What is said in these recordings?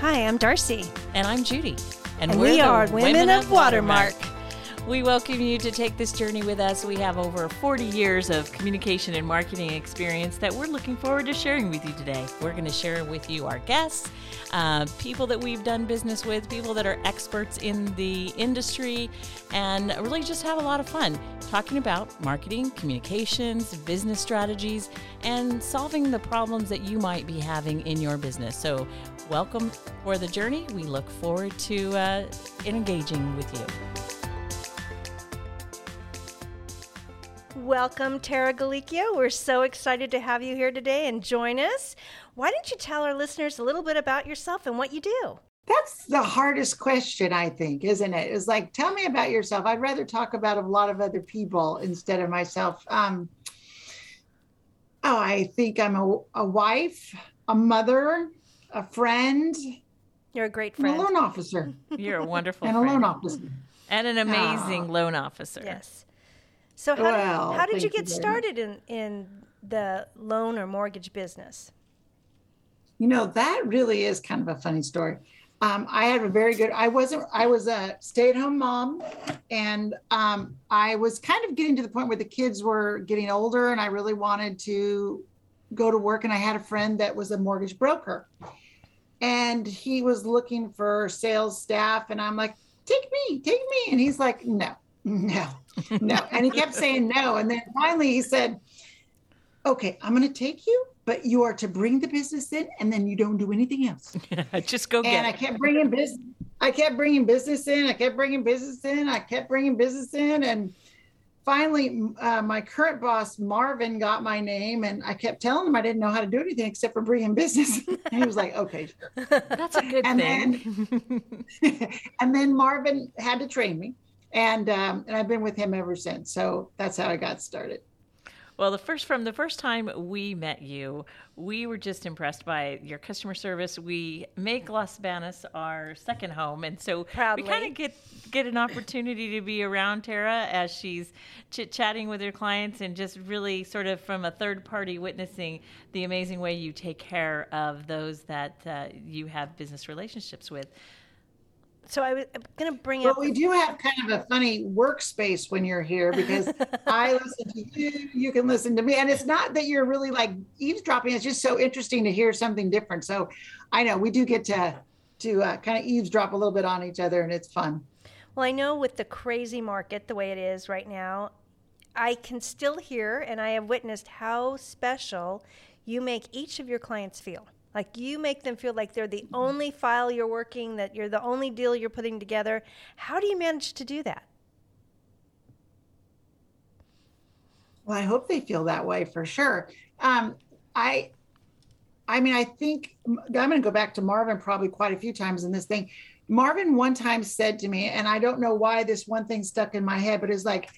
Hi, I'm Darcy. And I'm Judy. And we are Women of Watermark. We welcome you to take this journey with us. We have over 40 years of communication and marketing experience that we're looking forward to sharing with you today. We're going to share with you our guests, people that we've done business with, people that are experts in the industry, and really just have a lot of fun talking about marketing, communications, business strategies, and solving the problems that you might be having in your business. So welcome for the journey. We look forward to engaging with you. Welcome, Tara Gallichio. We're so excited to have you here today and join us. Why don't you tell our listeners a little bit about yourself and what you do? That's the hardest question, I think, isn't it? It's like, tell me about yourself. I'd rather talk about a lot of other people instead of myself. I think I'm a wife, a mother, a friend. You're a great friend. And a loan officer. You're a wonderful friend. And a loan officer. And an amazing loan officer. Yes. So how did you get started in the loan or mortgage business? You know, that really is kind of a funny story. I was a stay-at-home mom, and I was kind of getting to the point where the kids were getting older, and I really wanted to go to work. And I had a friend that was a mortgage broker, and he was looking for sales staff, and I'm like, take me. And he's like, no. And he kept saying no. And then finally he said, okay, I'm going to take you, but you are to bring the business in and then you don't do anything else. Just go get it. And I kept bringing business in. And finally my current boss, Marvin, got my name, and I kept telling him I didn't know how to do anything except for bringing business. And he was like, okay, sure. That's a good thing. And then Marvin had to train me. And I've been with him ever since. So that's how I got started. Well, from the first time we met you, we were just impressed by your customer service. We make Los Baños our second home, and so we kind of get an opportunity to be around Tara as she's chit-chatting with her clients, and just really sort of from a third party witnessing the amazing way you take care of those that you have business relationships with. So I was going to bring up... Well, we do have kind of a funny workspace when you're here, because I listen to you, you can listen to me. And it's not that you're really like eavesdropping. It's just so interesting to hear something different. So I know we do get to kind of eavesdrop a little bit on each other, and it's fun. Well, I know with the crazy market the way it is right now, I can still hear, and I have witnessed how special you make each of your clients feel. Like, you make them feel like they're the only file you're working, that you're the only deal you're putting together. How do you manage to do that? Well, I hope they feel that way for sure. I think I'm going to go back to Marvin probably quite a few times in this thing. Marvin one time said to me, and I don't know why this one thing stuck in my head, but it's like,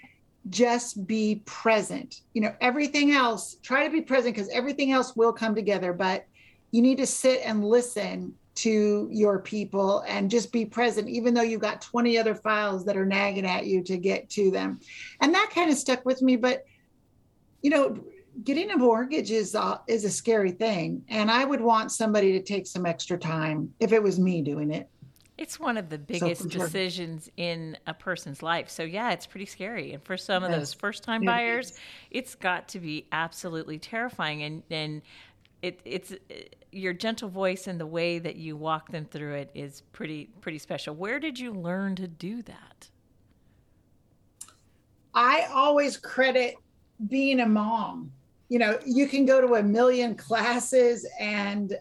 just be present. You know, everything else, try to be present, because everything else will come together. But you need to sit and listen to your people and just be present, even though you've got 20 other files that are nagging at you to get to them. And that kind of stuck with me. But, you know, getting a mortgage is a scary thing. And I would want somebody to take some extra time if it was me doing it. It's one of the biggest decisions in a person's life. So yeah, it's pretty scary. And for some of those first-time buyers, it's got to be absolutely terrifying. And It's your gentle voice and the way that you walk them through it is pretty special. Where did you learn to do that? I always credit being a mom. You know, you can go to a million classes and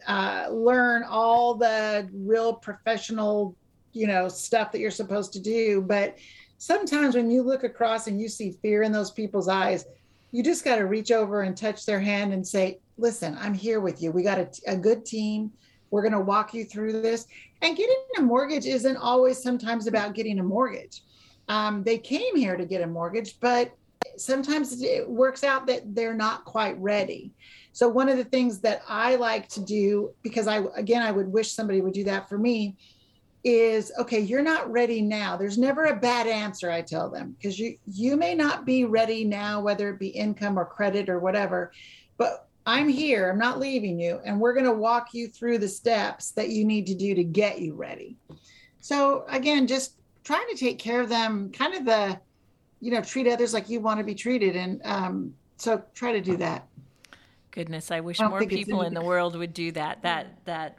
learn all the real professional, you know, stuff that you're supposed to do. But sometimes when you look across and you see fear in those people's eyes, you just got to reach over and touch their hand and say, listen, I'm here with you. We got a good team. We're going to walk you through this. And getting a mortgage isn't always sometimes about getting a mortgage. They came here to get a mortgage, but sometimes it works out that they're not quite ready. So one of the things that I like to do, because I would wish somebody would do that for me, is, okay, you're not ready now. There's never a bad answer, I tell them, because you may not be ready now, whether it be income or credit or whatever, but I'm here, I'm not leaving you, and we're going to walk you through the steps that you need to do to get you ready. So again, just trying to take care of them, kind of the, you know, treat others like you want to be treated. And so try to do that. Goodness, I wish more people in the world would do that. That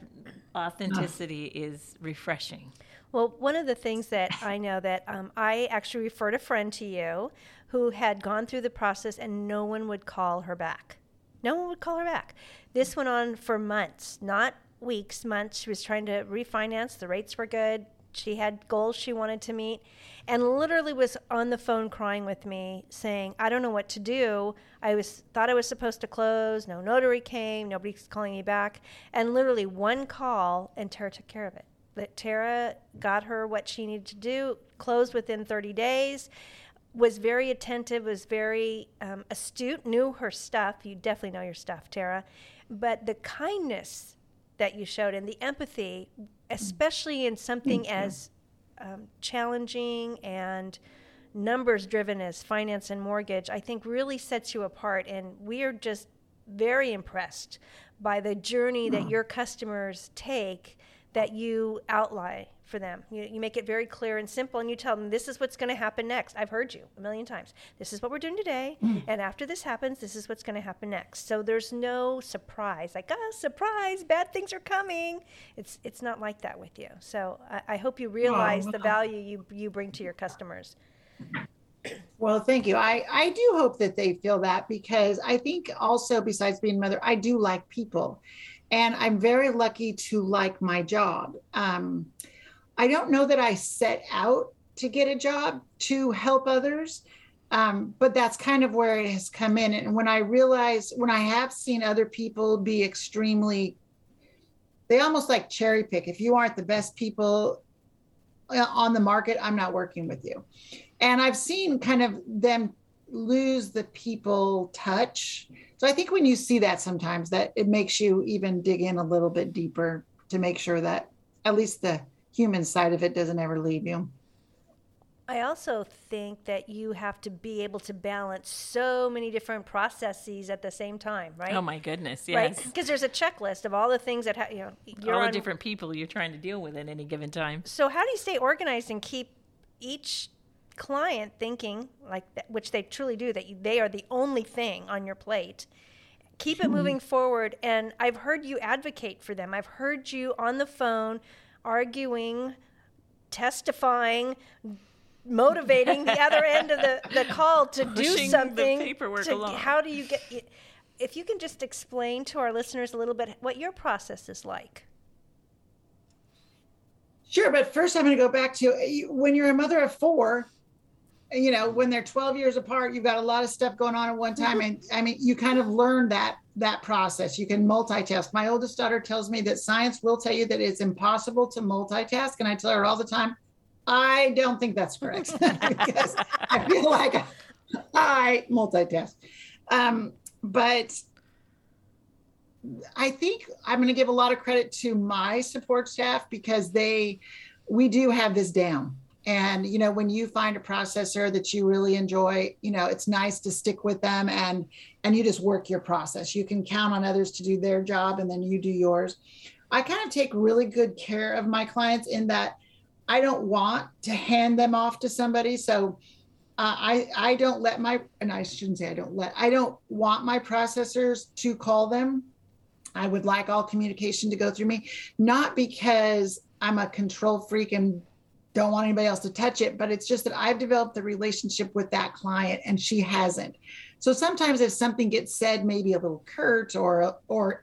authenticity is refreshing. Well, one of the things that I know that I actually referred a friend to you who had gone through the process and no one would call her back. No one would call her back. This went on for months, not weeks, months. She was trying to refinance. The rates were good. She had goals she wanted to meet, and literally was on the phone crying with me saying, I don't know what to do. I thought I was supposed to close. No notary came. Nobody's calling me back. And literally one call, and Tara took care of it. But Tara got her what she needed to do, closed within 30 days, was very attentive, was very astute, knew her stuff. You definitely know your stuff, Tara. But the kindness that you showed and the empathy, especially in something as challenging and numbers driven as finance and mortgage, I think really sets you apart. And we are just very impressed by the journey that your customers take that you outline for them. You make it very clear and simple, and you tell them, this is what's going to happen next. I've heard you a million times. This is what we're doing today, and after this happens, this is what's going to happen next. So there's no surprise, like, oh, surprise, bad things are coming. It's not like that with you. So I hope you realize the value you bring to your customers. Well, thank you. I do hope that they feel that, because I think also, besides being a mother, I do like people, and I'm very lucky to like my job. I don't know that I set out to get a job to help others, but that's kind of where it has come in. And when I realize, when I have seen other people be extremely, they almost like cherry pick. If you aren't the best people on the market, I'm not working with you. And I've seen kind of them lose the people touch. So I think when you see that sometimes, that it makes you even dig in a little bit deeper to make sure that at least the human side of it doesn't ever leave you. I also think that you have to be able to balance so many different processes at the same time, right? Oh my goodness, yes. Because right? There's a checklist of all the things that all the different people you're trying to deal with at any given time. So how do you stay organized and keep each client thinking, like that, which they truly do, that they are the only thing on your plate? Keep it moving forward. And I've heard you advocate for them. I've heard you on the phone arguing, testifying, motivating the other end of the call to pushing do something. The paperwork along. How do you get? If you can just explain to our listeners a little bit what your process is like. Sure, but first I'm going to go back to when you're a mother of four. You know, when they're 12 years apart, you've got a lot of stuff going on at one time, and I mean, you kind of learn that process. You can multitask. My oldest daughter tells me that science will tell you that it's impossible to multitask, and I tell her all the time, I don't think that's correct because I feel like I multitask. But I think I'm going to give a lot of credit to my support staff, because we do have this down. And, you know, when you find a processor that you really enjoy, you know, it's nice to stick with them and you just work your process. You can count on others to do their job, and then you do yours. I kind of take really good care of my clients in that I don't want to hand them off to somebody. So I don't let I don't want my processors to call them. I would like all communication to go through me, not because I'm a control freak and don't want anybody else to touch it, but it's just that I've developed the relationship with that client and she hasn't. So sometimes if something gets said, maybe a little curt or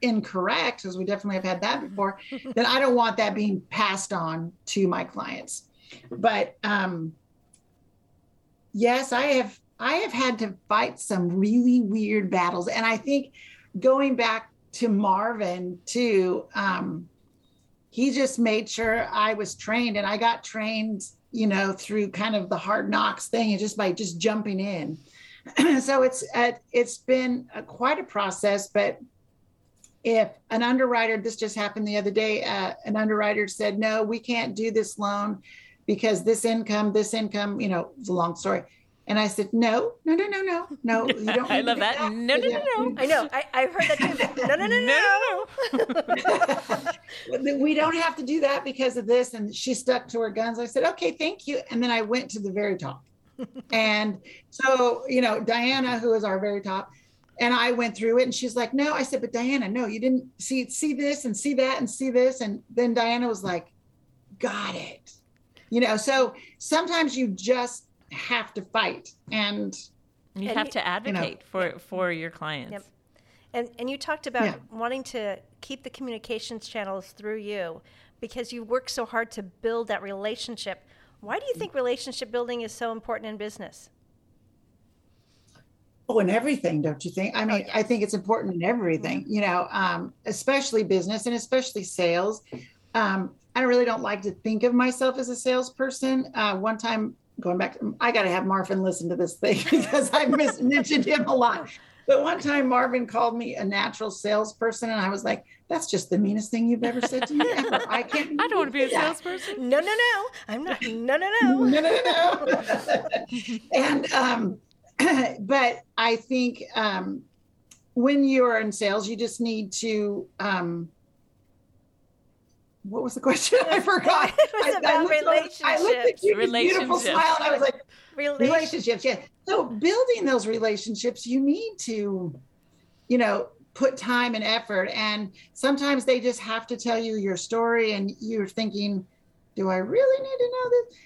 incorrect, because we definitely have had that before, then I don't want that being passed on to my clients. But yes, I have had to fight some really weird battles. And I think going back to Marvin too, he just made sure I was trained, and I got trained, you know, through kind of the hard knocks thing and just by just jumping in. So it's been quite a process. But if an underwriter, this just happened the other day, an underwriter said, no, we can't do this loan because this income, you know, it's a long story. And I said, no. You don't. I love that. No. I know. I've heard that too. No. We don't have to do that because of this. And she stuck to her guns. I said, okay, thank you. And then I went to the very top. And so, you know, Diana, who is our very top, and I went through it and she's like, no. I said, but Diana, no, you didn't see this and see that and see this. And then Diana was like, got it. You know, so sometimes you just have to fight and have to advocate for your clients. Yep. And you talked about wanting to keep the communications channels through you because you work so hard to build that relationship. Why do you think relationship building is so important in business? Oh, in everything, don't you think? I mean, I think it's important in everything, you know, especially business and especially sales. I really don't like to think of myself as a salesperson. One time, going back, I got to have Marvin listen to this thing because I mentioned him a lot. But one time Marvin called me a natural salesperson and I was like, that's just the meanest thing you've ever said to me ever. I don't want to be a salesperson. No. I'm not. No. No. And, but I think when you're in sales, you just need to, what was the question? I forgot. It was about relationships. I looked at you, beautiful smile, and I was like, relationships. Yeah. So building those relationships, you need to, you know, put time and effort. And sometimes they just have to tell you your story, and you're thinking, do I really need to know this?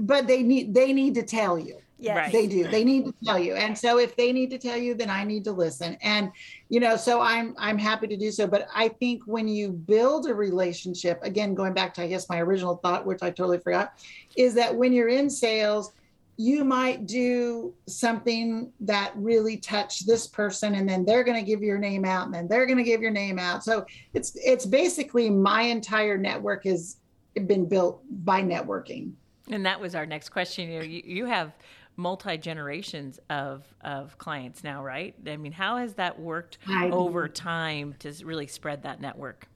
But they need to tell you. Yeah, right. They do. They need to tell you. And so if they need to tell you, then I need to listen. And, you know, so I'm happy to do so. But I think when you build a relationship, again, going back to, I guess, my original thought, which I totally forgot, is that when you're in sales, you might do something that really touched this person. And then they're going to give your name out and then they're going to give your name out. So it's basically my entire network has been built by networking. And that was our next question. You have multi-generations of clients now, right? I mean, how has that worked over time to really spread that network?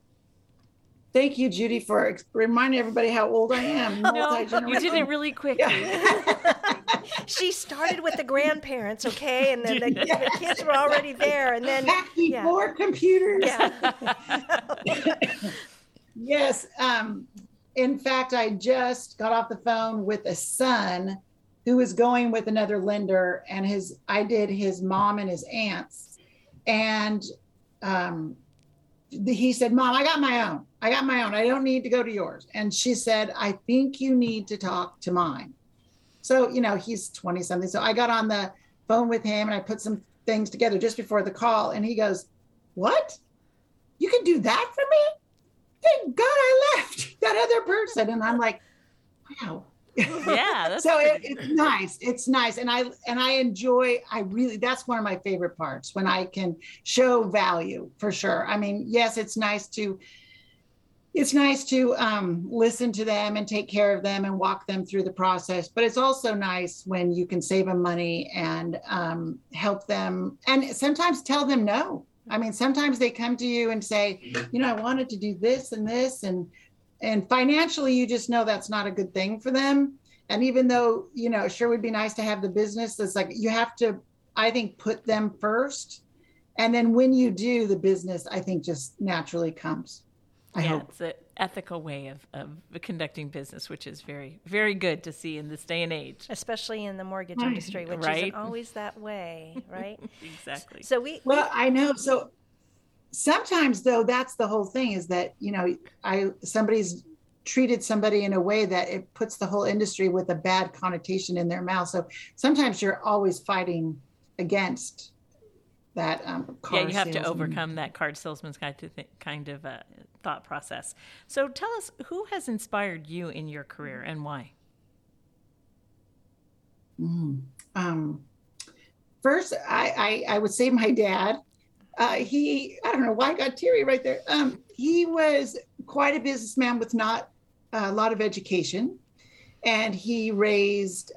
Thank you, Judy, for reminding everybody how old I am. No, you did it really quickly. Yeah. She started with the grandparents, okay? And then the kids were already there. And then more computers. Yeah. Yes. In fact, I just got off the phone with a son who is going with another lender, and I did his mom and his aunts. And he said, Mom, I got my own. I don't need to go to yours. And she said, I think you need to talk to mine. So, you know, he's 20 something. So I got on the phone with him and I put some things together just before the call. And he goes, what? You can do that for me? Thank God I left that other person. And I'm like, wow. Yeah. That's so it's nice. It's nice. And I enjoy, that's one of my favorite parts when I can show value for sure. I mean, yes, it's nice to listen to them and take care of them and walk them through the process. But it's also nice when you can save them money and help them and sometimes tell them no. I mean, sometimes they come to you and say, you know, I wanted to do this and this. And financially, you just know that's not a good thing for them. And even though, you know, it sure would be nice to have the business, it's like you have to, I think, put them first. And then when you do, the business, I think, just naturally comes. I hope. It's an ethical way of conducting business, which is very, very good to see in this day and age. Especially in the mortgage industry, which isn't always that way, right? Exactly. So I know. So sometimes, though, that's the whole thing is that, you know, somebody's treated somebody in a way that it puts the whole industry with a bad connotation in their mouth. So sometimes you're always fighting against that you have salesman. To overcome that card salesman's kind of thought process. So tell us, who has inspired you in your career and why? First, I would say my dad. He, I don't know why I got teary right there. He was quite a businessman with not a lot of education, and he raised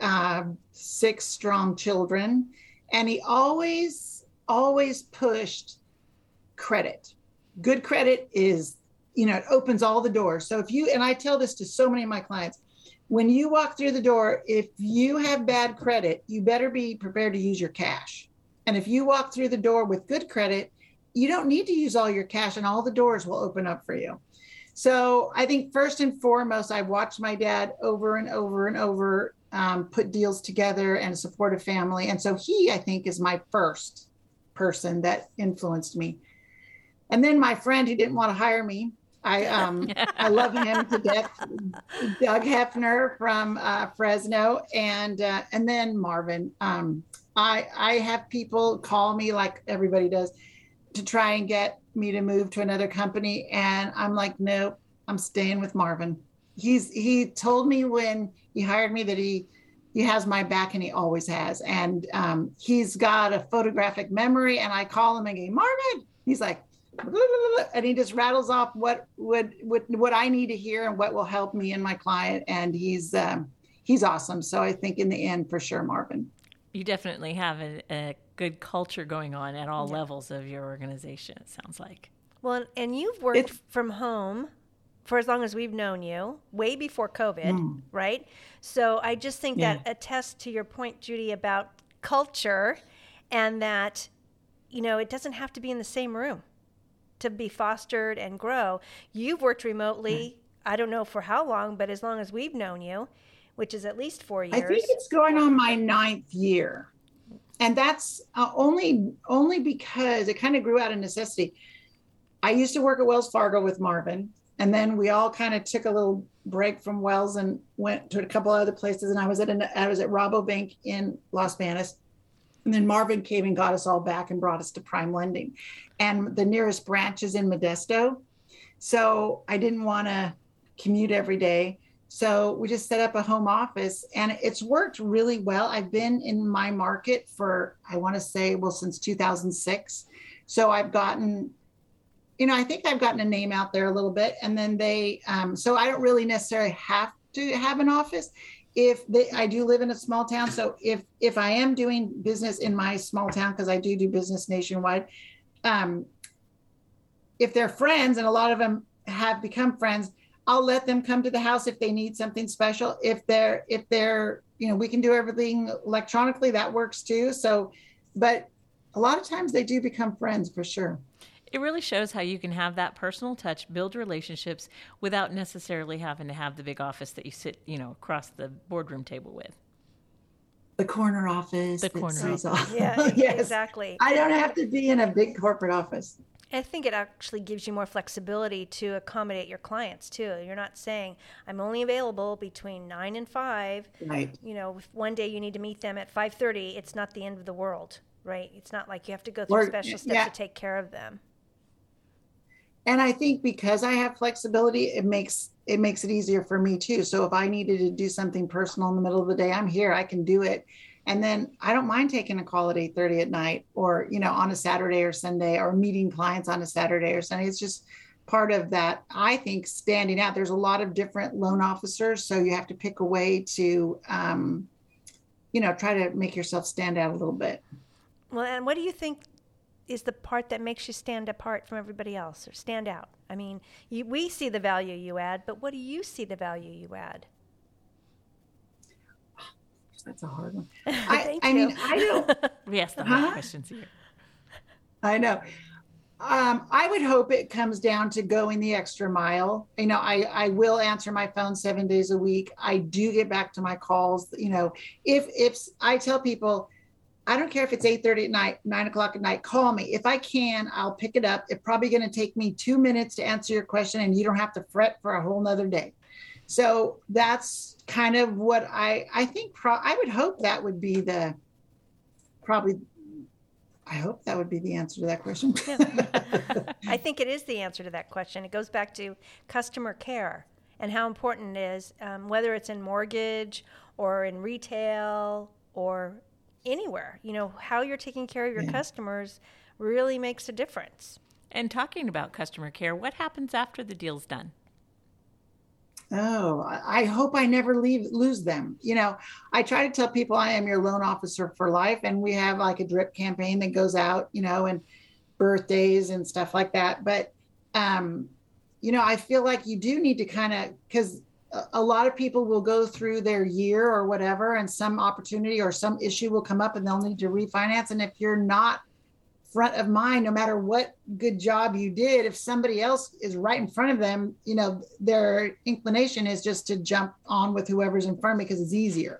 6 strong children, and he always pushed credit. Good credit is, you know, it opens all the doors. So if you, and I tell this to so many of my clients, when you walk through the door, if you have bad credit, you better be prepared to use your cash. And if you walk through the door with good credit, you don't need to use all your cash and all the doors will open up for you. So I think first and foremost, I watched my dad over and over and over, put deals together and support a family. And so he, I think, is my first person that influenced me. And then my friend who didn't want to hire me, I love him to death, Doug Hefner from Fresno, and then Marvin. I have people call me, like everybody does, to try and get me to move to another company, and I'm like, nope, I'm staying with Marvin. He told me when he hired me that he has my back, and he always has. And he's got a photographic memory, and I call him and go, Marvin. He's like, and he just rattles off what I need to hear and what will help me and my client. And he's awesome. So I think in the end, for sure, Marvin. You definitely have a good culture going on at all levels of your organization, it sounds like. Well, and you've worked from home for as long as we've known you, way before COVID, right? So I just think that attests to your point, Judy, about culture and that, you know, it doesn't have to be in the same room to be fostered and grow. You've worked remotely, I don't know for how long, but as long as we've known you, which is at least 4 years. I think it's going on my 9th year. And that's only because it kind of grew out of necessity. I used to work at Wells Fargo with Marvin, and then we all kind of took a little break from Wells and went to a couple other places. And I was at Rabobank in Los Baños. And then Marvin came and got us all back and brought us to Prime Lending. And the nearest branch is in Modesto. So I didn't want to commute every day. So we just set up a home office and it's worked really well. I've been in my market for, I want to say, well, since 2006. So I've gotten, you know, I think I've gotten a name out there a little bit. And then so I don't really necessarily have to have an office. I do live in a small town, so if I am doing business in my small town, because I do business nationwide, if they're friends, and a lot of them have become friends, I'll let them come to the house if they need something special. If they're, you know, we can do everything electronically, that works too. So, but a lot of times they do become friends for sure. It really shows how you can have that personal touch, build relationships without necessarily having to have the big office that you sit, you know, across the boardroom table with. The corner office. The corner office. Yeah, yes. Exactly. I don't have to be in a big corporate office. I think it actually gives you more flexibility to accommodate your clients too. You're not saying, I'm only available between 9 and 5. Right. You know, if one day you need to meet them at 5:30, it's not the end of the world, right? It's not like you have to go through special steps to take care of them. And I think because I have flexibility, it makes it easier for me too. So if I needed to do something personal in the middle of the day, I'm here, I can do it. And then I don't mind taking a call at 8:30 at night, or, you know, on a Saturday or Sunday, or meeting clients on a Saturday or Sunday. It's just part of that, I think, standing out. There's a lot of different loan officers, so you have to pick a way to, you know, try to make yourself stand out a little bit. Well, and what do you think is the part that makes you stand apart from everybody else or stand out? I mean, we see the value you add, but what do you see the value you add? That's a hard one. We ask the hard questions here. I know. I would hope it comes down to going the extra mile. You know, I will answer my phone 7 days a week. I do get back to my calls. You know, if I tell people, I don't care if it's 8:30 at night, 9 o'clock at night, call me. If I can, I'll pick it up. It's probably going to take me 2 minutes to answer your question, and you don't have to fret for a whole nother day. So that's kind of what I think I would hope that would be I hope that would be the answer to that question. I think it is the answer to that question. It goes back to customer care and how important it is, whether it's in mortgage or in retail or anywhere. You know, how you're taking care of your customers really makes a difference. And talking about customer care, what happens after the deal's done? Oh, I hope I never lose them. You know, I try to tell people I am your loan officer for life, and we have like a drip campaign that goes out, you know, and birthdays and stuff like that. But, you know, I feel like you do need to kind of, because a lot of people will go through their year or whatever, and some opportunity or some issue will come up and they'll need to refinance. And if you're not front of mind, no matter what good job you did, if somebody else is right in front of them, you know, their inclination is just to jump on with whoever's in front of me because it's easier.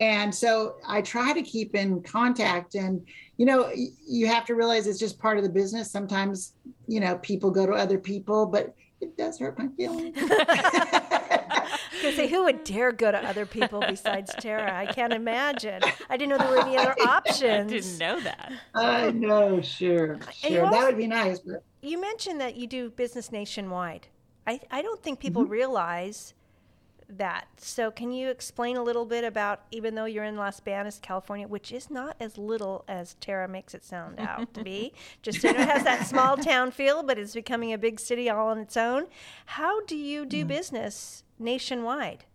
And so I try to keep in contact, and, you know, you have to realize it's just part of the business. Sometimes, you know, people go to other people, but it does hurt my feelings. Say, who would dare go to other people besides Tara? I can't imagine. I didn't know there were any other options. I didn't know that. I know, sure. Also, that would be nice. But... You mentioned that you do business nationwide. I don't think people realize that. So can you explain a little bit about, even though you're in Los Baños, California, which is not as little as Tara makes it sound out to be, just so it has that small town feel, but it's becoming a big city all on its own. How do you do business nationwide?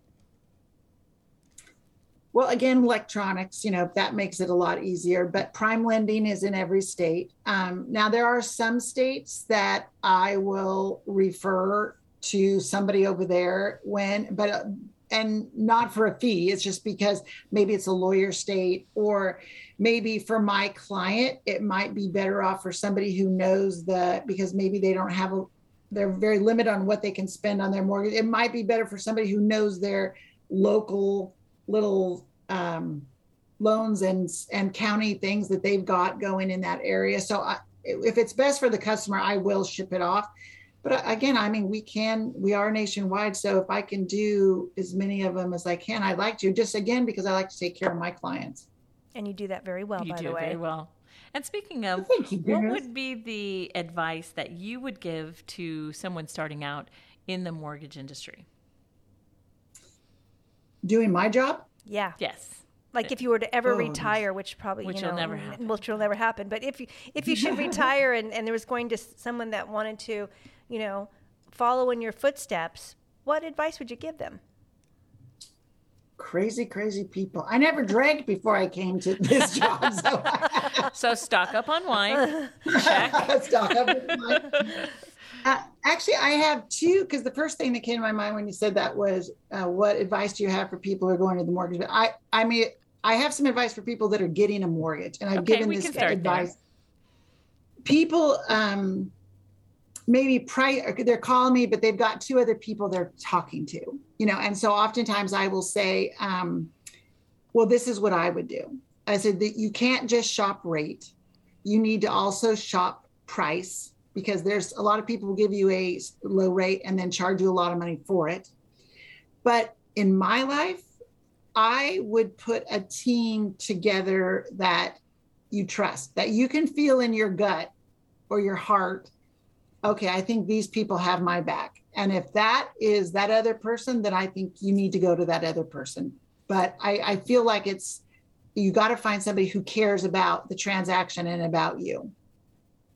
Well, again, electronics, you know, that makes it a lot easier, but Prime Lending is in every state. Now there are some states that I will refer to somebody over there and not for a fee. It's just because maybe it's a lawyer state, or maybe for my client, it might be better off for somebody who knows because maybe they don't have they're very limited on what they can spend on their mortgage. It might be better for somebody who knows their local little loans and county things that they've got going in that area. So if it's best for the customer, I will ship it off. But again, I mean, we are nationwide. So if I can do as many of them as I can, I'd like to, just again, because I like to take care of my clients. And you do that very well, by the way. You do very well. And speaking of, what would be the advice that you would give to someone starting out in the mortgage industry? Doing my job? Yeah. Yes. Like if you were to ever retire, which probably, will never happen. But if you should retire and there was going to someone that wanted to, you know, follow in your footsteps, what advice would you give them? Crazy people. I never drank before I came to this job. So stock up on wine. Check. Stock up on wine. Actually, I have two, because the first thing that came to my mind when you said that was, what advice do you have for people who are going to the mortgage? But I have some advice for people that are getting a mortgage, and I've given this advice. There. People, maybe they're calling me, but they've got two other people they're talking to, you know? And so oftentimes I will say, well, this is what I would do. I said that you can't just shop rate. You need to also shop price, because there's a lot of people who give you a low rate and then charge you a lot of money for it. But in my life, I would put a team together that you trust, that you can feel in your gut or your heart, okay, I think these people have my back. And if that is that other person, then I think you need to go to that other person. But I feel like you got to find somebody who cares about the transaction and about you.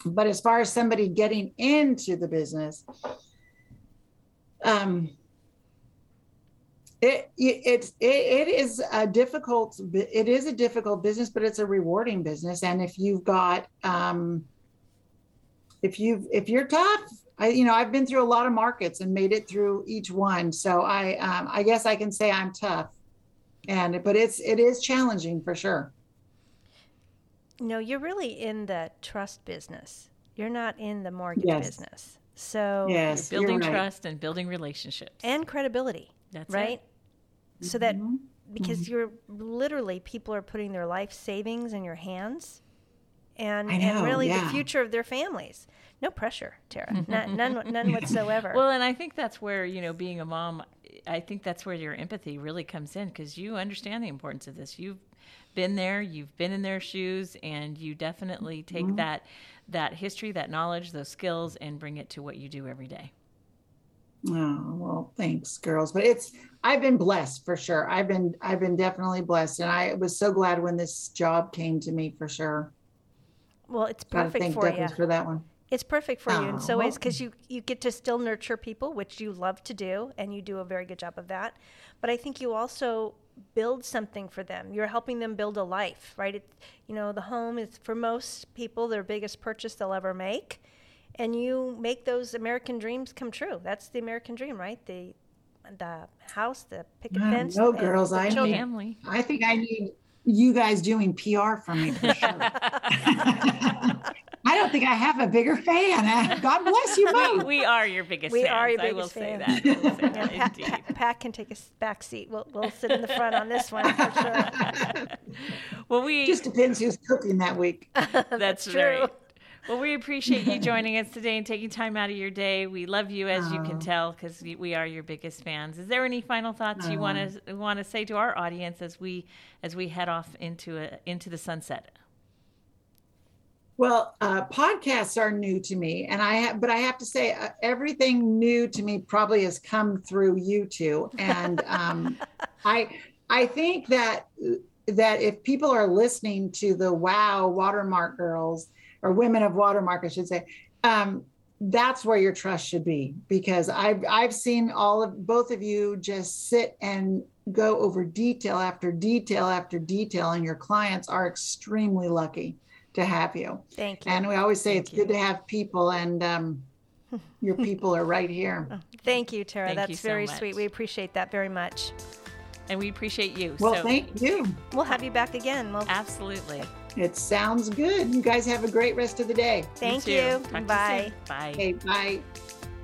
But as far as somebody getting into the business, it is a difficult business, but it's a rewarding business. And if you've got, if you're tough, I've been through a lot of markets and made it through each one. So I guess I can say I'm tough, but it is challenging for sure. No, you're really in the trust business. You're not in the mortgage business. So you're building trust and building relationships and credibility. That's right. It. So that because you're literally, people are putting their life savings in your hands. And really the future of their families. No pressure, Tara. none whatsoever. Well, and I think that's where, being a mom, I think that's where your empathy really comes in, because you understand the importance of this. You've been there, you've been in their shoes, and you definitely take that history, that knowledge, those skills, and bring it to what you do every day. Oh, well, thanks, girls. But I've been blessed for sure. I've been definitely blessed. And I was so glad when this job came to me for sure. Well, it's perfect for you. For that one. It's perfect for you in so ways, because you get to still nurture people, which you love to do, and you do a very good job of that. But I think you also build something for them. You're helping them build a life, right? The home is, for most people, their biggest purchase they'll ever make. And you make those American dreams come true. That's the American dream, right? The the house, the picket fence. No, girls, I think I need you guys doing PR for me for sure. I don't think I have a bigger fan. God bless you both. We are your biggest fans. I will say that. Yeah, indeed. Pat can take a back seat. We'll sit in the front on this one for sure. Well, just depends who's cooking that week. That's true. Right. Well, we appreciate you joining us today and taking time out of your day. We love you, as you can tell, because we are your biggest fans. Is there any final thoughts you want to say to our audience as we head off into the sunset? Well, podcasts are new to me, and I have to say everything new to me probably has come through you two. And I think that if people are listening to the Wow Watermark Girls or Women of Watermark, I should say, that's where your trust should be, because I've seen both of you just sit and go over detail after detail after detail, and your clients are extremely lucky to have you. Thank you. And we always say it's good to have people, and your people are right here. Thank you, Tara. That's very sweet. We appreciate that very much. And we appreciate you. Well, thank you. We'll have you back again. Absolutely. It sounds good. You guys have a great rest of the day. Thank you. Bye. Bye. Okay, bye.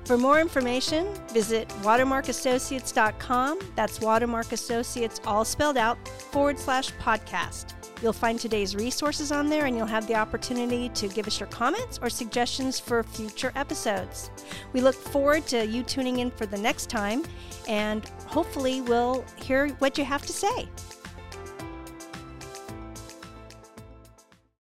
For more information, visit watermarkassociates.com. That's Watermark Associates, all spelled out, /podcast. You'll find today's resources on there, and you'll have the opportunity to give us your comments or suggestions for future episodes. We look forward to you tuning in for the next time, and hopefully we'll hear what you have to say.